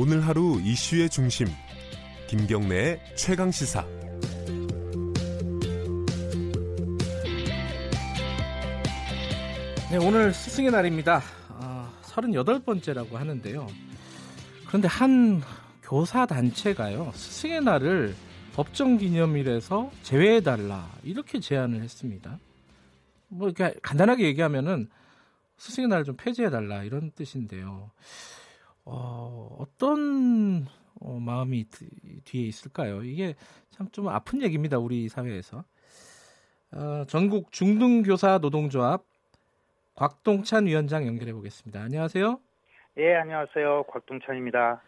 오늘 하루 이슈의 중심, 김경래의 최강시사. 네, 오늘 스승의 날입니다. 38번째라고 하는데요. 그런데 한 교사 단체가요, 스승의 날을 법정기념일에서 제외해달라 이렇게 제안을 했습니다. 뭐 이렇게 간단하게 얘기하면은 스승의 날을 좀 폐지해달라 이런 뜻인데요. 어떤 마음이 뒤에 있을까요? 이게 참 좀 아픈 얘기입니다. 우리 사회에서. 전국 중등교사 노동조합 곽동찬 위원장 연결해 보겠습니다. 안녕하세요. 예, 안녕하세요. 곽동찬입니다.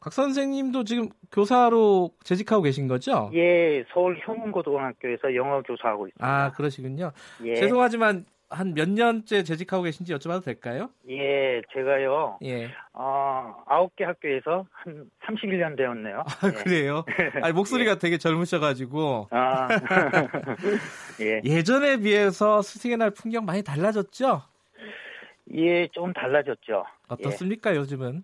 곽 선생님도 지금 교사로 재직하고 계신 거죠? 예, 서울 효문고등학교에서 영어 교사하고 있습니다. 아, 그러시군요. 예. 죄송하지만 한 몇 년째 재직하고 계신지 여쭤봐도 될까요? 예, 제가요. 예. 9개 학교에서 한 31년 되었네요. 아, 예. 그래요? 아니, 목소리가 예. 되게 젊으셔가지고. 아. 예. 예전에 비해서 스승의 날 풍경 많이 달라졌죠? 예, 좀 달라졌죠. 어떻습니까, 예. 요즘은?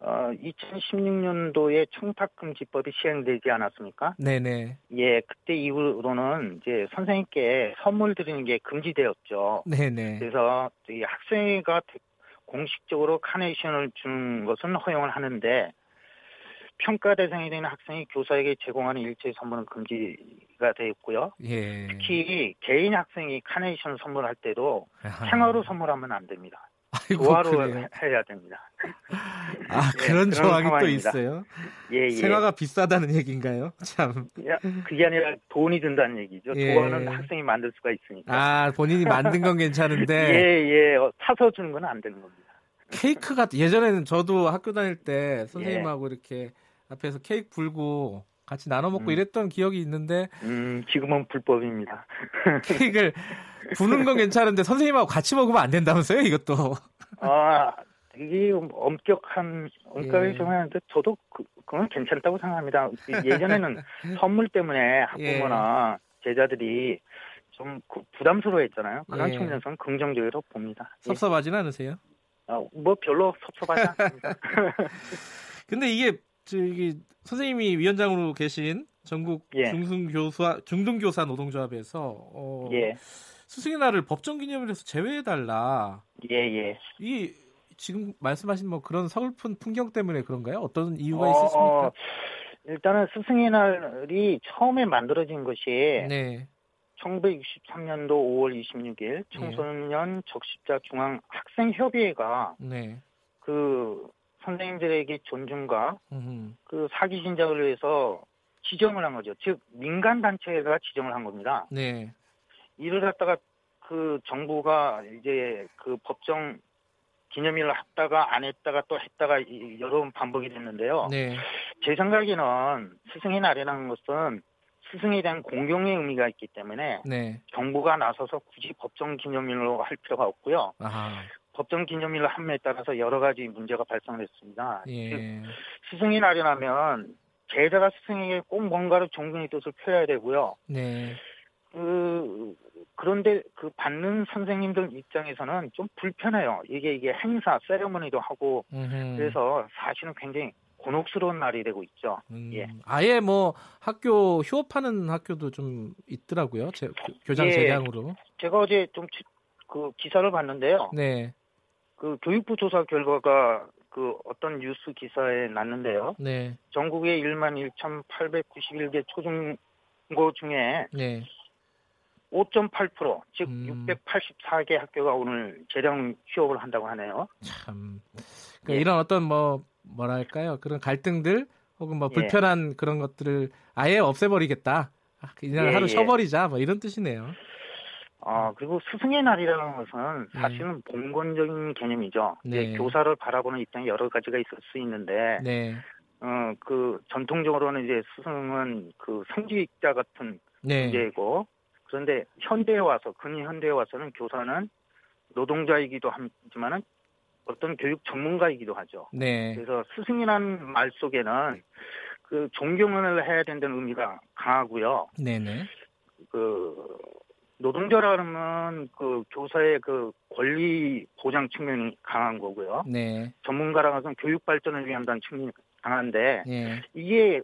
2016년도에 청탁금지법이 시행되지 않았습니까? 네네. 예, 그때 이후로는 이제 선생님께 선물 드리는 게 금지되었죠. 네네. 그래서 학생회가 공식적으로 카네이션을 주는 것은 허용을 하는데 평가 대상이 되는 학생이 교사에게 제공하는 일체의 선물은 금지가 되었고요. 예. 특히 개인 학생이 카네이션을 선물할 때도 생화로 선물하면 안 됩니다. 조화로 해야 됩니다. 아, 예, 그런 조항이 상황입니다. 또 있어요? 예, 예. 생화가 비싸다는 얘기인가요? 참. 야, 그게 아니라 돈이 든다는 얘기죠. 예. 조화는 학생이 만들 수가 있으니까. 아, 본인이 만든 건 괜찮은데. 예, 예. 사서 주는 건 안 되는 겁니다. 케이크가 예전에는 저도 학교 다닐 때 선생님하고 예. 이렇게 앞에서 케이크 불고 같이 나눠 먹고 이랬던 기억이 있는데 지금은 불법입니다. 케이크를 부는 건 괜찮은데 선생님하고 같이 먹으면 안 된다면서요? 이것도. 아, 이게 엄격하게 정하는데 예. 저도 그건 괜찮다고 생각합니다. 예전에는 선물 때문에 학부모나 예. 제자들이 좀 부담스러워했잖아요. 그런 예. 측면에서는 긍정적으로 봅니다. 섭섭하진 않으세요? 아, 뭐 별로 섭섭하지 않습니다. 근데 이게 선생님이 위원장으로 계신 전국 예. 중등교사 노동조합에서 예. 스승의 날을 법정기념일에서 제외해달라. 예예. 이 지금 말씀하신 뭐 그런 서글픈 풍경 때문에 그런가요? 어떤 이유가 있었습니까? 일단은 스승의 날이 처음에 만들어진 것이 네. 1963년도 5월 26일 청소년 네. 적십자 중앙 학생협의회가 네. 그 선생님들에게 존중과 그 사기 진작을 위해서 지정을 한 거죠. 즉 민간 단체가 지정을 한 겁니다. 네. 이를 갖다가 그 정부가 이제 그 법정 기념일을 했다가 안 했다가 또 했다가 여러 번 반복이 됐는데요. 네. 제 생각에는 스승의 날이라는 것은 스승에 대한 공경의 의미가 있기 때문에 네. 정부가 나서서 굳이 법정 기념일로 할 필요가 없고요. 아하. 법정 기념일로 함에 따라서 여러 가지 문제가 발생했습니다. 예. 스승의 날이라면 제자가 스승에게 꼭 뭔가로 존경의 뜻을 표해야 되고요. 네. 그런데 그 받는 선생님들 입장에서는 좀 불편해요. 이게 행사, 세레머니도 하고 그래서 사실은 굉장히 곤혹스러운 날이 되고 있죠. 예. 아예 뭐 학교 휴업하는 학교도 좀 있더라고요. 교장 예. 재량으로. 제가 어제 좀 그 기사를 봤는데요. 네. 그 교육부 조사 결과가 그 어떤 뉴스 기사에 났는데요. 네. 전국의 11,891개 초중고 중에 네. 5.8%, 즉 684개 학교가 오늘 재량 휴업을 한다고 하네요. 참. 그러니까 예. 이런 어떤 뭐랄까요? 그런 갈등들 혹은 뭐 불편한 예. 그런 것들을 아예 없애버리겠다. 그냥 하루 쉬어버리자. 뭐 이런 뜻이네요. 그리고 스승의 날이라는 것은 사실은 봉건적인 개념이죠. 네. 교사를 바라보는 입장이 여러 가지가 있을 수 있는데, 네. 그 전통적으로는 이제 스승은 그 성직자 같은 네. 존재이고, 그런데 근현대에 와서는 교사는 노동자이기도 하지만은 어떤 교육 전문가이기도 하죠. 네. 그래서 스승이라는 말 속에는 그 존경을 해야 된다는 의미가 강하고요. 네네. 노동자라면 그 교사의 그 권리 보장 측면이 강한 거고요. 네. 전문가라서는 교육 발전을 위한다는 측면이 강한데 네. 이게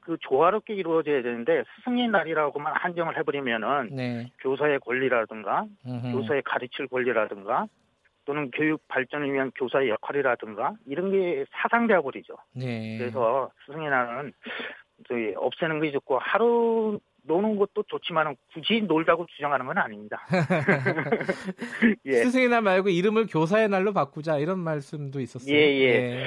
그 조화롭게 이루어져야 되는데 스승의 날이라고만 한정을 해버리면은 네. 교사의 권리라든가 교사의 가르칠 권리라든가 또는 교육 발전을 위한 교사의 역할이라든가 이런 게 사상되어 버리죠. 네. 그래서 스승의 날은 저희 없애는 게 좋고 하루 노는 것도 좋지만 굳이 놀다고 주장하는 건 아닙니다. 예. 스승의 날 말고 이름을 교사의 날로 바꾸자 이런 말씀도 있었어요. 예예. 예.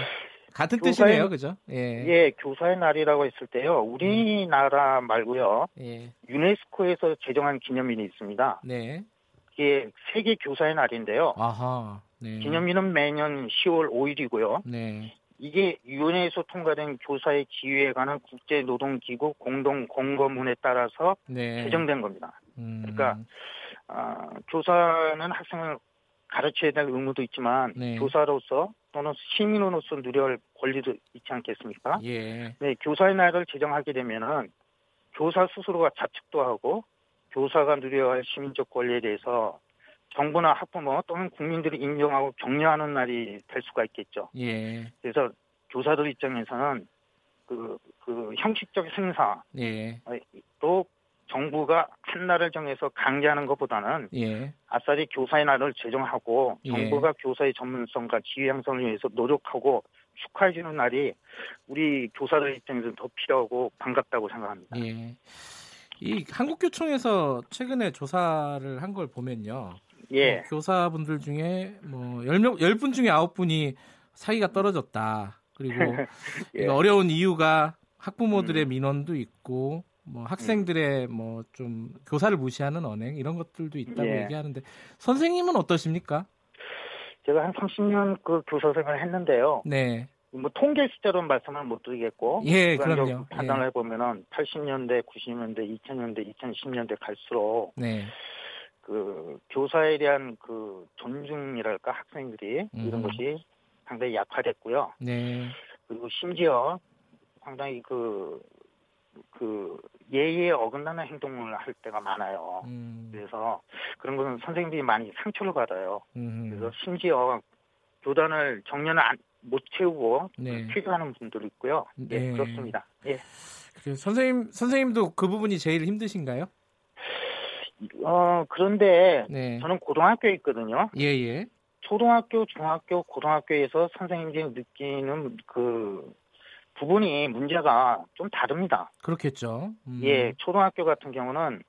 같은 뜻이네요, 그죠? 예. 예, 교사의 날이라고 했을 때요, 우리나라 말고요, 예. 유네스코에서 제정한 기념일이 있습니다. 네. 이게 세계 교사의 날인데요. 아하. 네. 기념일은 매년 10월 5일이고요. 네. 이게 유엔에서 통과된 교사의 지위에 관한 국제노동기구 공동 공고문에 따라서 네. 제정된 겁니다. 그러니까 교사는 학생을 가르쳐야 될 의무도 있지만 네. 교사로서 또는 시민으로서 누려야 할 권리도 있지 않겠습니까? 예. 네, 교사의 날을 제정하게 되면은 교사 스스로가 자책도 하고 교사가 누려야 할 시민적 권리에 대해서 정부나 학부모 또는 국민들이 인정하고 격려하는 날이 될 수가 있겠죠. 예. 그래서 교사들 입장에서는 그 형식적 행사 예. 또 정부가 한 날을 정해서 강제하는 것보다는 예. 아싸리 교사의 날을 제정하고 정부가 예. 교사의 전문성과 지위 향상을 위해서 노력하고 축하해주는 날이 우리 교사들 입장에서는 더 필요하고 반갑다고 생각합니다. 예. 이 한국교총에서 최근에 조사를 한 걸 보면요. 예. 뭐 교사분들 중에 뭐 10분 중에 9분이 사이가 떨어졌다. 그리고 예. 어려운 이유가 학부모들의 민원도 있고 뭐 학생들의 뭐 좀 교사를 무시하는 언행 이런 것들도 있다고 예. 얘기하는데 선생님은 어떠십니까? 제가 한 30년 그 교사 생활을 했는데요. 네. 뭐 통계 숫자로는 말씀을 못 드리겠고 예, 그럼요. 판단을 예. 보면은 80년대, 90년대, 2000년대, 2010년대 갈수록 네. 그 교사에 대한 그 존중이랄까 학생들이 이런 것이 상당히 약화됐고요. 네. 그리고 심지어 상당히 그 예의에 어긋나는 행동을 할 때가 많아요. 그래서 그런 것은 선생님들이 많이 상처를 받아요. 그래서 심지어 교단을 정년을 못 채우고 퇴직하는 네. 분들도 있고요. 네, 네. 그렇습니다. 예. 선생님도 그 부분이 제일 힘드신가요? 그런데 네. 저는 고등학교에 있거든요. 예예. 초등학교, 중학교, 고등학교에서 선생님들이 느끼는 그 부분이 문제가 좀 다릅니다. 그렇겠죠. 예, 초등학교 같은 경우는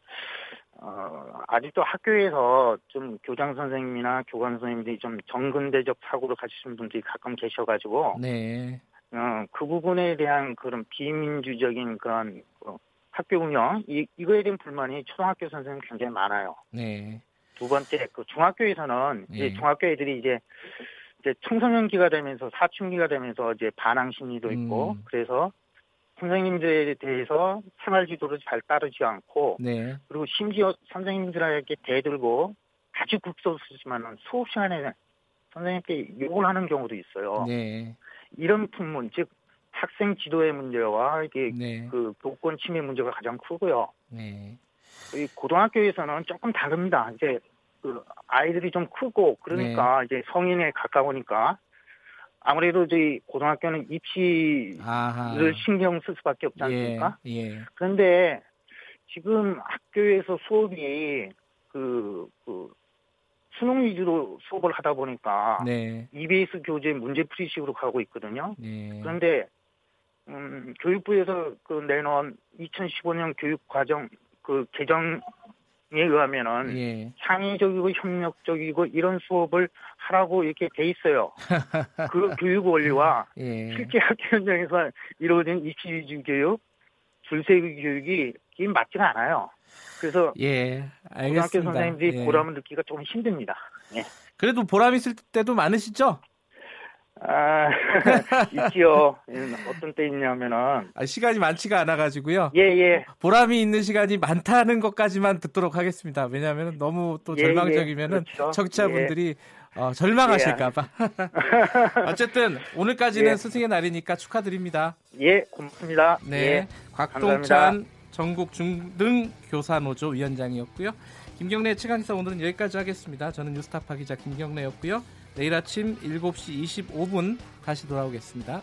아직도 학교에서 좀 교장 선생님이나 교관 선생님들이 좀 정근대적 사고를 가지신 분들이 가끔 계셔가지고, 네. 그 부분에 대한 그런 비민주적인 그런 학교 운영 이거에 대한 불만이 초등학교 선생님 굉장히 많아요. 네. 두 번째 그 중학교에서는 네. 이제 중학교 애들이 이제 청소년기가 되면서 사춘기가 되면서 이제 반항 심리도 있고 그래서 선생님들에 대해서 생활지도를 잘 따르지 않고 네. 그리고 심지어 선생님들에게 대들고 아주 극소수지만 수업 시간에 선생님께 욕을 하는 경우도 있어요. 네. 이런 풍문 즉 학생 지도의 문제와 이게 네. 그 교권 침해 문제가 가장 크고요. 네. 고등학교에서는 조금 다릅니다. 이제 그 아이들이 좀 크고 그러니까 네. 이제 성인에 가까우니까 아무래도 저희 고등학교는 입시를 아하. 신경 쓸 수밖에 없지 않습니까? 예. 예. 그런데 지금 학교에서 수업이 그 수능 위주로 수업을 하다 보니까 네. EBS 교재 문제풀이식으로 가고 있거든요. 예. 그런데 교육부에서 그 내놓은 2015년 교육과정 그 개정에 의하면은 예. 창의적이고 협력적이고 이런 수업을 하라고 이렇게 돼 있어요. 그 교육 원리와 예. 실제 학교 현장에서 이루어진 입시 위주 교육, 줄세우기 교육이 맞지가 않아요. 그래서 예, 알겠습니다. 고등학교 선생님들이 예. 보람을 느끼기가 조금 힘듭니다. 예. 그래도 보람 있을 때도 많으시죠? 있지요. 어떤 때 있냐면은 시간이 많지가 않아가지고요. 예예. 보람이 있는 시간이 많다는 것까지만 듣도록 하겠습니다. 왜냐하면 너무 또 절망적이면은 예, 예. 그렇죠. 청취자분들이 예. 절망하실까봐. 예. 어쨌든 오늘까지는 예. 스승의 날이니까 축하드립니다. 예, 고맙습니다. 네, 예. 곽동찬 감사합니다. 전국 중등교사노조 위원장이었고요. 김경래 최강시사 오늘은 여기까지 하겠습니다. 저는 뉴스타파 기자 김경래였고요. 내일 아침 7시 25분 다시 돌아오겠습니다.